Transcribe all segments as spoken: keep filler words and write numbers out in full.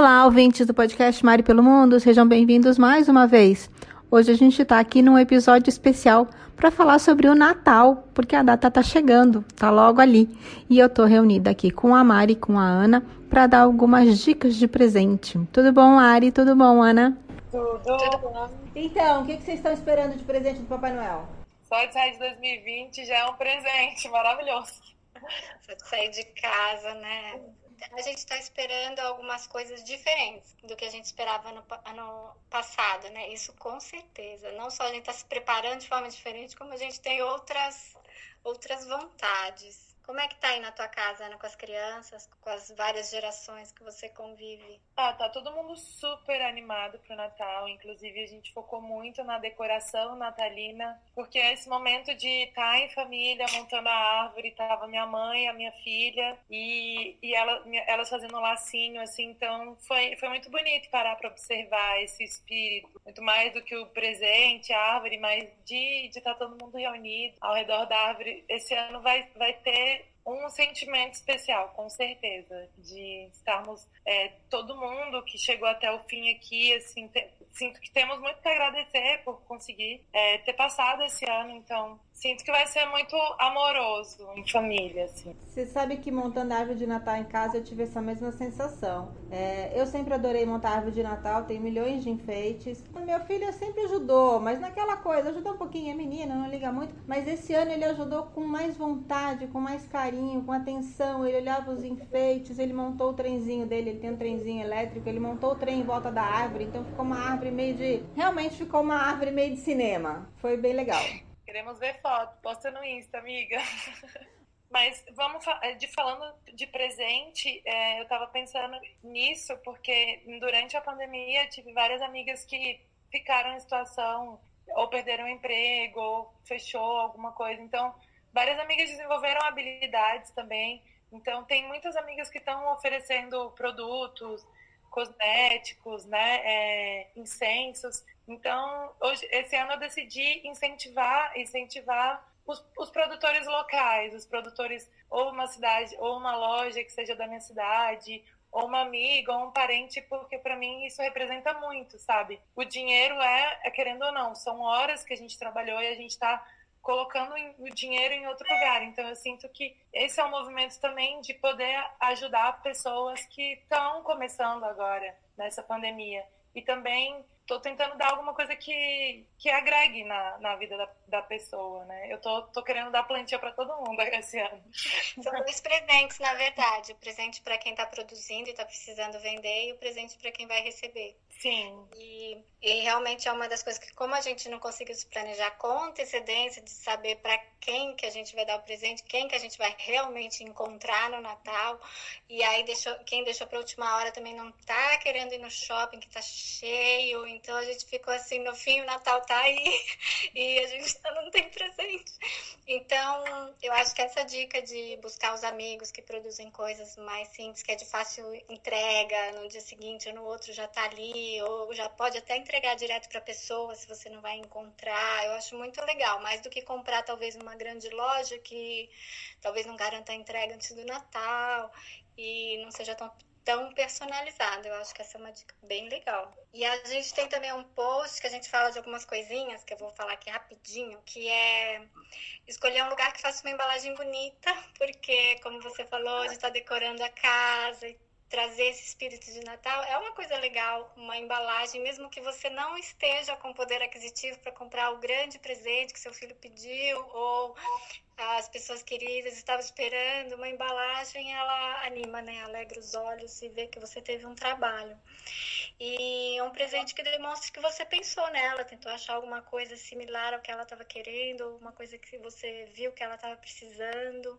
Olá, ouvintes do podcast Mari Pelo Mundo, sejam bem-vindos mais uma vez. Hoje a gente está aqui num episódio especial para falar sobre o Natal, porque a data está chegando, está logo ali. E eu estou reunida aqui com a Mari e com a Ana para dar algumas dicas de presente. Tudo bom, Mari? Tudo bom, Ana? Tudo bom. Então, o que, que vocês estão esperando de presente do Papai Noel? Só de sair de dois mil e vinte já é um presente maravilhoso. Só de sair de casa, né? A gente está esperando algumas coisas diferentes do que a gente esperava no ano passado, né? Isso com certeza. Não só a gente está se preparando de forma diferente, como a gente tem outras, outras vontades. Como é que tá aí na tua casa, Ana, com as crianças, com as várias gerações que você convive? Ah, tá todo mundo super animado pro Natal. Inclusive, a gente focou muito na decoração natalina, porque esse momento de estar em família, montando a árvore, tava minha mãe, a minha filha, e, e ela, elas fazendo um lacinho, assim. Então, foi, foi muito bonito parar pra observar esse espírito. Muito mais do que o presente, a árvore, mas de, de estar todo mundo reunido ao redor da árvore. Esse ano vai, vai ter um sentimento especial, com certeza, de estarmos é, todo mundo que chegou até o fim aqui, assim, te, sinto que temos muito que agradecer por conseguir é, ter passado esse ano, então sinto que vai ser muito amoroso em família, assim. Você sabe que montando a árvore de Natal em casa eu tive essa mesma sensação. É, eu sempre adorei montar a árvore de Natal, tem milhões de enfeites. O meu filho sempre ajudou, mas naquela coisa, ajudou um pouquinho, é menino, não liga muito, mas esse ano ele ajudou com mais vontade, com mais carinho, com atenção, ele olhava os enfeites, ele montou o trenzinho dele, ele tem um trenzinho elétrico, ele montou o trem em volta da árvore, então ficou uma árvore meio de... Realmente ficou uma árvore meio de cinema, foi bem legal. Queremos ver foto, posta no Insta, amiga. Mas vamos de falando de presente, é, eu estava pensando nisso, porque durante a pandemia tive várias amigas que ficaram em situação, ou perderam o emprego, ou fechou alguma coisa. Então, várias amigas desenvolveram habilidades também. Então, tem muitas amigas que estão oferecendo produtos, cosméticos, né, é, incensos. Então, hoje, esse ano eu decidi incentivar, incentivar os, os produtores locais, os produtores ou uma cidade, ou uma loja que seja da minha cidade, ou uma amiga, ou um parente, porque para mim isso representa muito, sabe? O dinheiro é, é, querendo ou não, são horas que a gente trabalhou e a gente está colocando o dinheiro em outro lugar. Então, eu sinto que esse é um movimento também de poder ajudar pessoas que estão começando agora nessa pandemia. E também estou tentando dar alguma coisa que, que agregue na, na vida da, da pessoa, né? Eu tô, tô querendo dar plantinha para todo mundo esse ano. São dois presentes, na verdade. O presente para quem está produzindo e está precisando vender e o presente para quem vai receber. Sim. E, e realmente é uma das coisas que, como a gente não conseguiu se planejar com antecedência, de saber para quem que a gente vai dar o presente, quem que a gente vai realmente encontrar no Natal, e aí deixou, quem deixou para a última hora também não tá querendo ir no shopping, que tá cheio, então a gente ficou assim, no fim o Natal tá aí e a gente não tem presente. Então, eu acho que essa dica de buscar os amigos que produzem coisas mais simples, que é de fácil entrega, no dia seguinte ou no outro já tá ali, ou já pode até entregar direto para a pessoa se você não vai encontrar. Eu acho muito legal, mais do que comprar talvez numa grande loja que talvez não garanta a entrega antes do Natal e não seja tão, tão personalizado. Eu acho que essa é uma dica bem legal. E a gente tem também um post que a gente fala de algumas coisinhas, que eu vou falar aqui rapidinho, que é escolher um lugar que faça uma embalagem bonita, porque, como você falou, de estar decorando a casa e trazer esse espírito de Natal é uma coisa legal, uma embalagem, mesmo que você não esteja com poder aquisitivo para comprar o grande presente que seu filho pediu ou as pessoas queridas estavam esperando, uma embalagem, ela anima, né? Alegra os olhos e vê que você teve um trabalho. E é um presente que demonstra que você pensou nela, tentou achar alguma coisa similar ao que ela estava querendo, alguma coisa que você viu que ela estava precisando,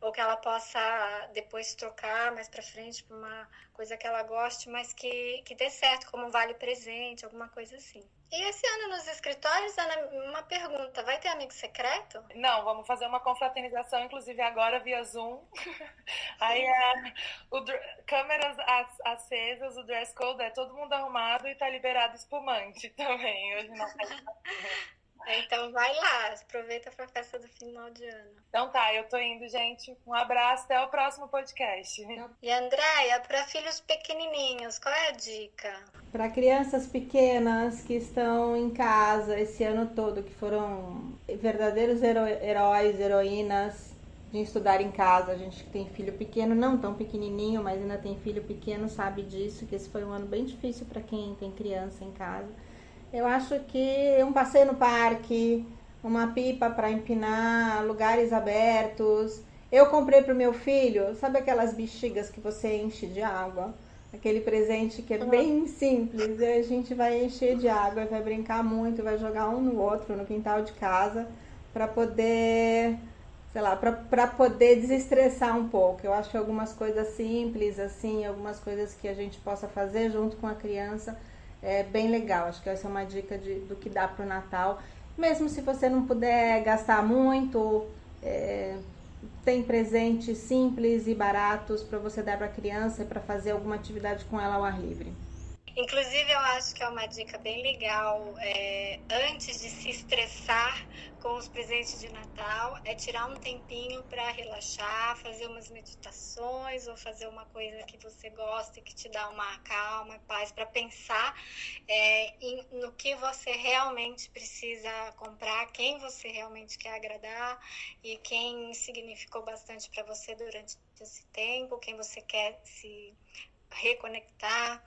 ou que ela possa depois trocar mais pra frente pra uma coisa que ela goste, mas que, que dê certo, como um vale presente, alguma coisa assim. E esse ano nos escritórios, Ana, uma pergunta, vai ter amigo secreto? Não, vamos fazer uma confraternização, inclusive agora via Zoom. Aí é, o, câmeras acesas, o dress code é todo mundo arrumado e tá liberado espumante também. Hoje não faz Então vai lá, aproveita pra festa do final de ano. Então tá, eu tô indo, gente. Um abraço, até o próximo podcast. E Andréia, pra filhos pequenininhos, qual é a dica? Pra crianças pequenas que estão em casa esse ano todo, que foram verdadeiros hero- heróis, heroínas de estudar em casa. A gente que tem filho pequeno, não tão pequenininho, mas ainda tem filho pequeno, sabe disso, que esse foi um ano bem difícil pra quem tem criança em casa. Eu acho que um passeio no parque, uma pipa para empinar, lugares abertos. Eu comprei para o meu filho, sabe aquelas bexigas que você enche de água? Aquele presente que é bem simples, e a gente vai encher de água, vai brincar muito, vai jogar um no outro no quintal de casa para poder, sei lá, para poder desestressar um pouco. Eu acho que algumas coisas simples, assim, algumas coisas que a gente possa fazer junto com a criança... É bem legal, acho que essa é uma dica de, do que dá pro Natal. Mesmo se você não puder gastar muito, é, tem presentes simples e baratos para você dar para a criança e para fazer alguma atividade com ela ao ar livre. Inclusive, eu acho que é uma dica bem legal, é, antes de se estressar com os presentes de Natal, é tirar um tempinho para relaxar, fazer umas meditações ou fazer uma coisa que você gosta e que te dá uma calma e paz para pensar é, em, no que você realmente precisa comprar, quem você realmente quer agradar e quem significou bastante para você durante esse tempo, quem você quer se reconectar.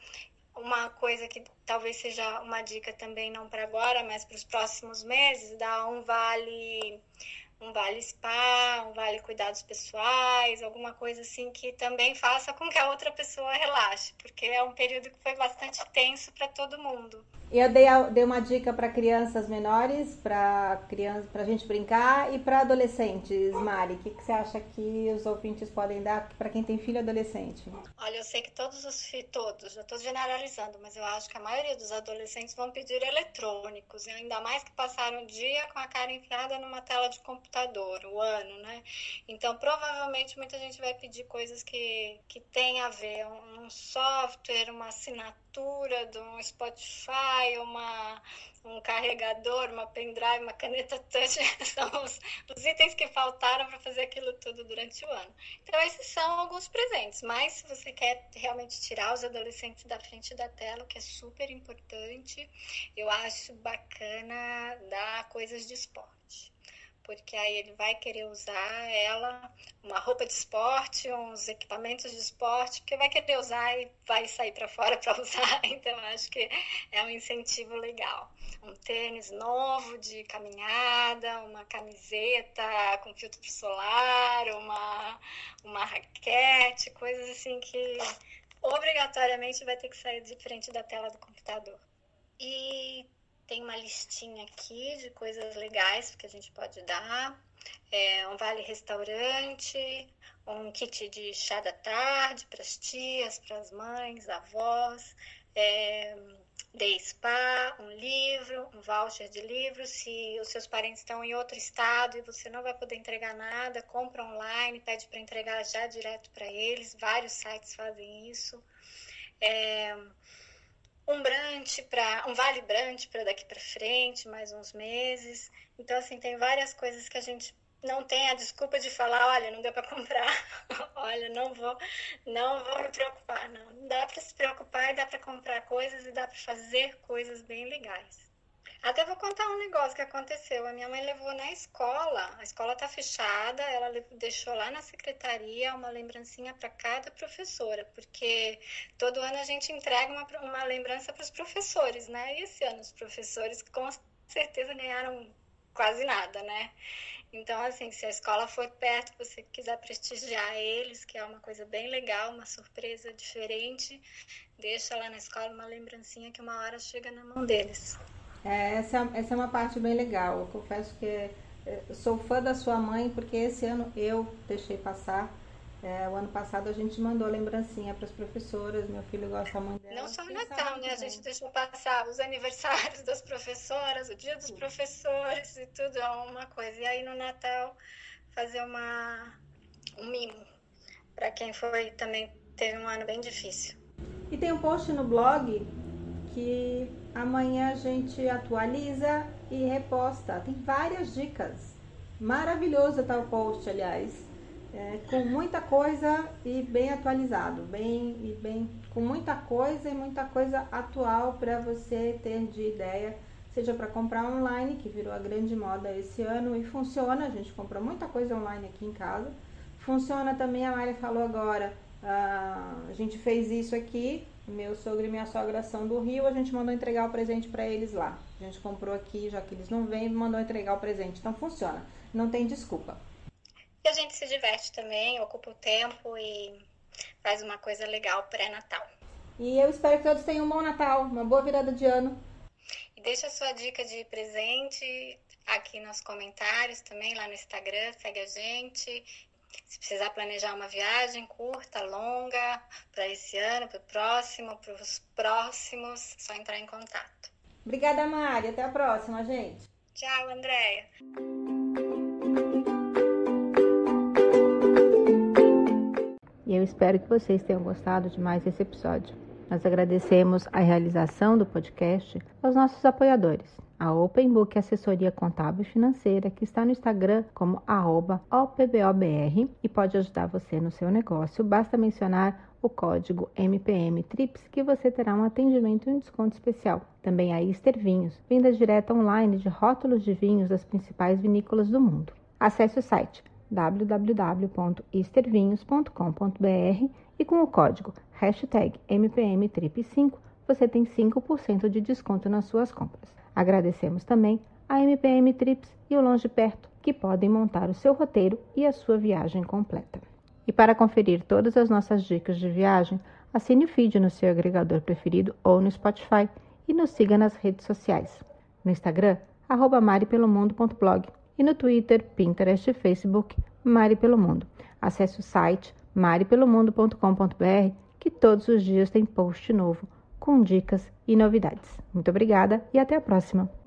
Uma coisa que talvez seja uma dica também, não para agora, mas para os próximos meses, dar um vale, um vale spa, um vale cuidados pessoais, alguma coisa assim que também faça com que a outra pessoa relaxe, porque é um período que foi bastante tenso para todo mundo. Eu dei, dei uma dica para crianças menores, para criança, para a gente brincar, e para adolescentes. Mari, o que, que você acha que os ouvintes podem dar para quem tem filho adolescente? Olha, eu sei que todos os filhos, todos, eu estou generalizando, mas eu acho que a maioria dos adolescentes vão pedir eletrônicos, ainda mais que passaram o dia com a cara enfiada numa tela de computador, o ano, né? Então, provavelmente, muita gente vai pedir coisas que, que tem a ver, um software, uma assinatura de um Spotify, uma... um carregador, uma pendrive, uma caneta touch, são os, os itens que faltaram para fazer aquilo tudo durante o ano. Então, esses são alguns presentes, mas se você quer realmente tirar os adolescentes da frente da tela, o que é super importante, eu acho bacana dar coisas de esporte, porque aí ele vai querer usar ela, uma roupa de esporte, uns equipamentos de esporte, porque vai querer usar e vai sair para fora para usar, então acho que é um incentivo legal. Um tênis novo de caminhada, uma camiseta com filtro solar, uma, uma raquete, coisas assim que obrigatoriamente vai ter que sair de frente da tela do computador. E tem uma listinha aqui de coisas legais que a gente pode dar. É, um vale-restaurante, um kit de chá da tarde para as tias, para as mães, avós, é, day spa, um livro, um voucher de livro. Se os seus parentes estão em outro estado e você não vai poder entregar nada, compra online, pede para entregar já direto para eles. Vários sites fazem isso. É... Um brunch para um vale brunch para daqui para frente, mais uns meses. Então, assim, tem várias coisas que a gente não tem a desculpa de falar, olha, não deu para comprar, olha, não vou, não vou me preocupar, não. Dá para se preocupar, dá para comprar coisas e dá para fazer coisas bem legais. Até vou contar um negócio que aconteceu. A minha mãe levou na escola, a escola tá fechada, ela deixou lá na secretaria uma lembrancinha para cada professora, porque todo ano a gente entrega uma, uma lembrança para os professores, né? E esse ano os professores com certeza ganharam quase nada, né? Então, assim, se a escola for perto, você quiser prestigiar eles, que é uma coisa bem legal, uma surpresa diferente, deixa lá na escola uma lembrancinha que uma hora chega na mão deles. É, essa, essa é uma parte bem legal. Eu confesso que eu sou fã da sua mãe, porque esse ano eu deixei passar. É, o ano passado a gente mandou lembrancinha para as professoras, meu filho gosta muito dela. Não só o Natal, né? A gente deixou passar os aniversários das professoras, o dia dos professores e tudo, é uma coisa. E aí no Natal fazer uma, um mimo para quem foi também teve um ano bem difícil. E tem um post no blog que amanhã a gente atualiza e reposta. Tem várias dicas. Maravilhoso tá o post, aliás. É, com muita coisa e bem atualizado, bem e bem com muita coisa e muita coisa atual para você ter de ideia, seja para comprar online, que virou a grande moda esse ano e funciona, a gente compra muita coisa online aqui em casa, funciona também, a Mari falou agora, ah, a gente fez isso aqui, meu sogro e minha sogra são do Rio, a gente mandou entregar o presente para eles lá, a gente comprou aqui, já que eles não vêm, mandou entregar o presente, então funciona, não tem desculpa. E a gente se diverte também, ocupa o tempo e faz uma coisa legal pré-Natal. E eu espero que todos tenham um bom Natal, uma boa virada de ano. E deixa a sua dica de presente aqui nos comentários também, lá no Instagram, segue a gente. Se precisar planejar uma viagem curta, longa, para esse ano, para o próximo, para os próximos, é só entrar em contato. Obrigada, Mari. Até a próxima, gente. Tchau, Andréia. E eu espero que vocês tenham gostado de mais esse episódio. Nós agradecemos a realização do podcast aos nossos apoiadores. A Open Book Assessoria Contábil Financeira, que está no Instagram como arroba O P B O B R e pode ajudar você no seu negócio. Basta mencionar o código M P M Trips que você terá um atendimento e um desconto especial. Também a Ester Vinhos, venda direta online de rótulos de vinhos das principais vinícolas do mundo. Acesse o site w w w ponto estervinhos ponto com ponto b r e com o código hashtag M P M Trip cinco você tem cinco por cento de desconto nas suas compras. Agradecemos também a M P M Trips e o Longe Perto, que podem montar o seu roteiro e a sua viagem completa. E para conferir todas as nossas dicas de viagem, assine o feed no seu agregador preferido ou no Spotify e nos siga nas redes sociais. No Instagram, arroba mari pelo mundo ponto blog. E no Twitter, Pinterest e Facebook, Mari Pelo Mundo. Acesse o site mari pelo mundo ponto com ponto b r que todos os dias tem post novo com dicas e novidades. Muito obrigada e até a próxima!